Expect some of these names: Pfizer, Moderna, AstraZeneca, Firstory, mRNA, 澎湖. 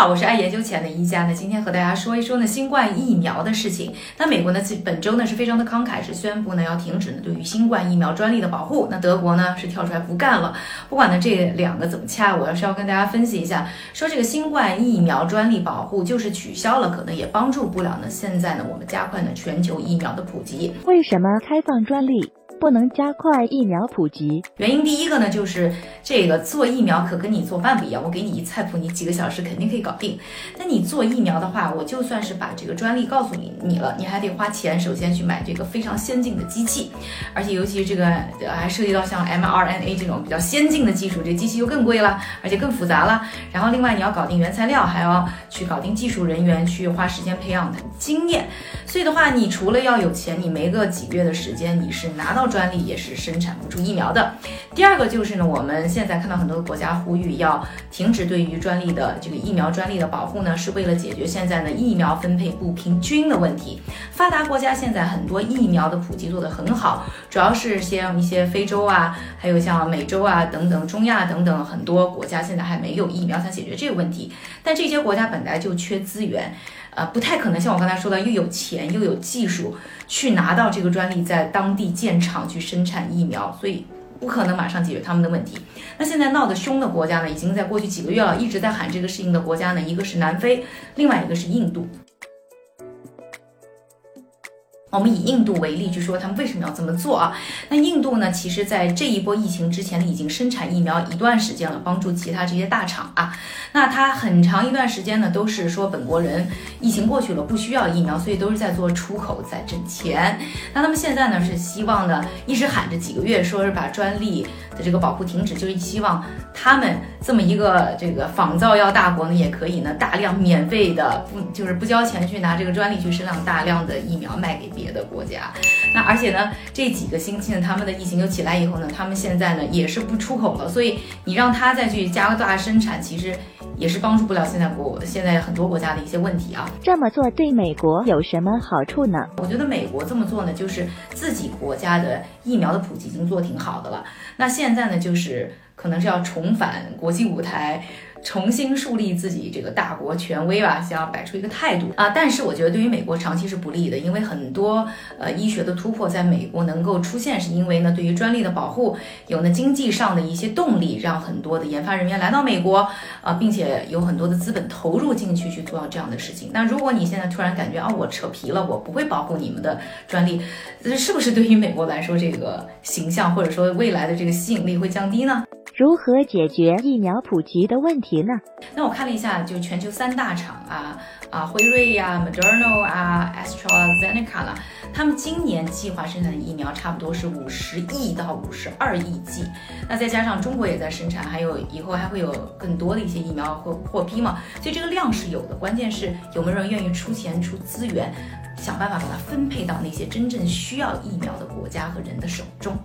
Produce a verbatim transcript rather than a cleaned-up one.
好，我是爱研究钱的一家呢。今天和大家说一说呢新冠疫苗的事情。那美国呢本周呢是非常的慷慨，是宣布呢要停止呢对于新冠疫苗专利的保护。那德国呢是跳出来不干了。不管呢这两个怎么掐，我要是要跟大家分析一下，说这个新冠疫苗专利保护就是取消了，可能也帮助不了呢现在呢我们加快呢全球疫苗的普及。为什么开放专利不能加快疫苗普及？原因第一个呢，就是这个做疫苗可跟你做饭不一样，我给你一菜谱，你几个小时肯定可以搞定。那你做疫苗的话，我就算是把这个专利告诉你你了，你还得花钱，首先去买这个非常先进的机器，而且尤其这个还涉及到像 m R N A 这种比较先进的技术，这机器就更贵了，而且更复杂了。然后另外你要搞定原材料，还要去搞定技术人员，去花时间培养的经验。所以的话，你除了要有钱，你没个几个月的时间，你是拿到专利也是生产不出疫苗的。第二个就是呢，我们现在看到很多的国家呼吁要停止对于专利的这个疫苗专利的保护呢，是为了解决现在呢疫苗分配不平均的问题。发达国家现在很多疫苗的普及做得很好，主要是像一些非洲啊，还有像美洲啊等等中亚等等很多国家现在还没有疫苗才解决这个问题。但这些国家本来就缺资源，呃，不太可能像我刚才说的又有钱又有技术去拿到这个专利，在当地建厂去生产疫苗，所以不可能马上解决他们的问题。那现在闹得凶的国家呢，已经在过去几个月了一直在喊这个事情的国家呢，一个是南非，另外一个是印度。我们以印度为例去说他们为什么要这么做啊。那印度呢，其实在这一波疫情之前已经生产疫苗一段时间了，帮助其他这些大厂啊。那他很长一段时间呢都是说本国人疫情过去了不需要疫苗，所以都是在做出口在挣钱。那他们现在呢是希望呢一直喊着几个月说是把专利的这个保护停止，就是希望他们这么一个这个仿造药大国呢也可以呢大量免费的，就是不交钱去拿这个专利去生产大量的疫苗卖给别的国家。那而且呢这几个星期呢他们的疫情又起来以后呢，他们现在呢也是不出口了，所以你让他再去加大生产其实也是帮助不了现在国现在很多国家的一些问题啊。这么做对美国有什么好处呢？我觉得美国这么做呢，就是自己国家的疫苗的普及已经做挺好的了，那现在呢就是可能是要重返国际舞台，重新树立自己这个大国权威吧，想要摆出一个态度啊。但是我觉得对于美国长期是不利的，因为很多呃医学的突破在美国能够出现，是因为呢对于专利的保护有呢经济上的一些动力，让很多的研发人员来到美国啊、呃，并且有很多的资本投入进去去做这样的事情。那如果你现在突然感觉啊我扯皮了，我不会保护你们的专利，是不是对于美国来说这个形象或者说未来的这个吸引力会降低呢？如何解决疫苗普及的问题呢？那我看了一下，就全球三大厂啊啊，辉瑞呀、Moderna 啊、AstraZeneca 啦，他们今年计划生产的疫苗差不多是五十亿到五十二亿剂。那再加上中国也在生产，还有以后还会有更多的一些疫苗获获批嘛，所以这个量是有的，关键是有没有人愿意出钱出资源，想办法把它分配到那些真正需要疫苗的国家和人的手中。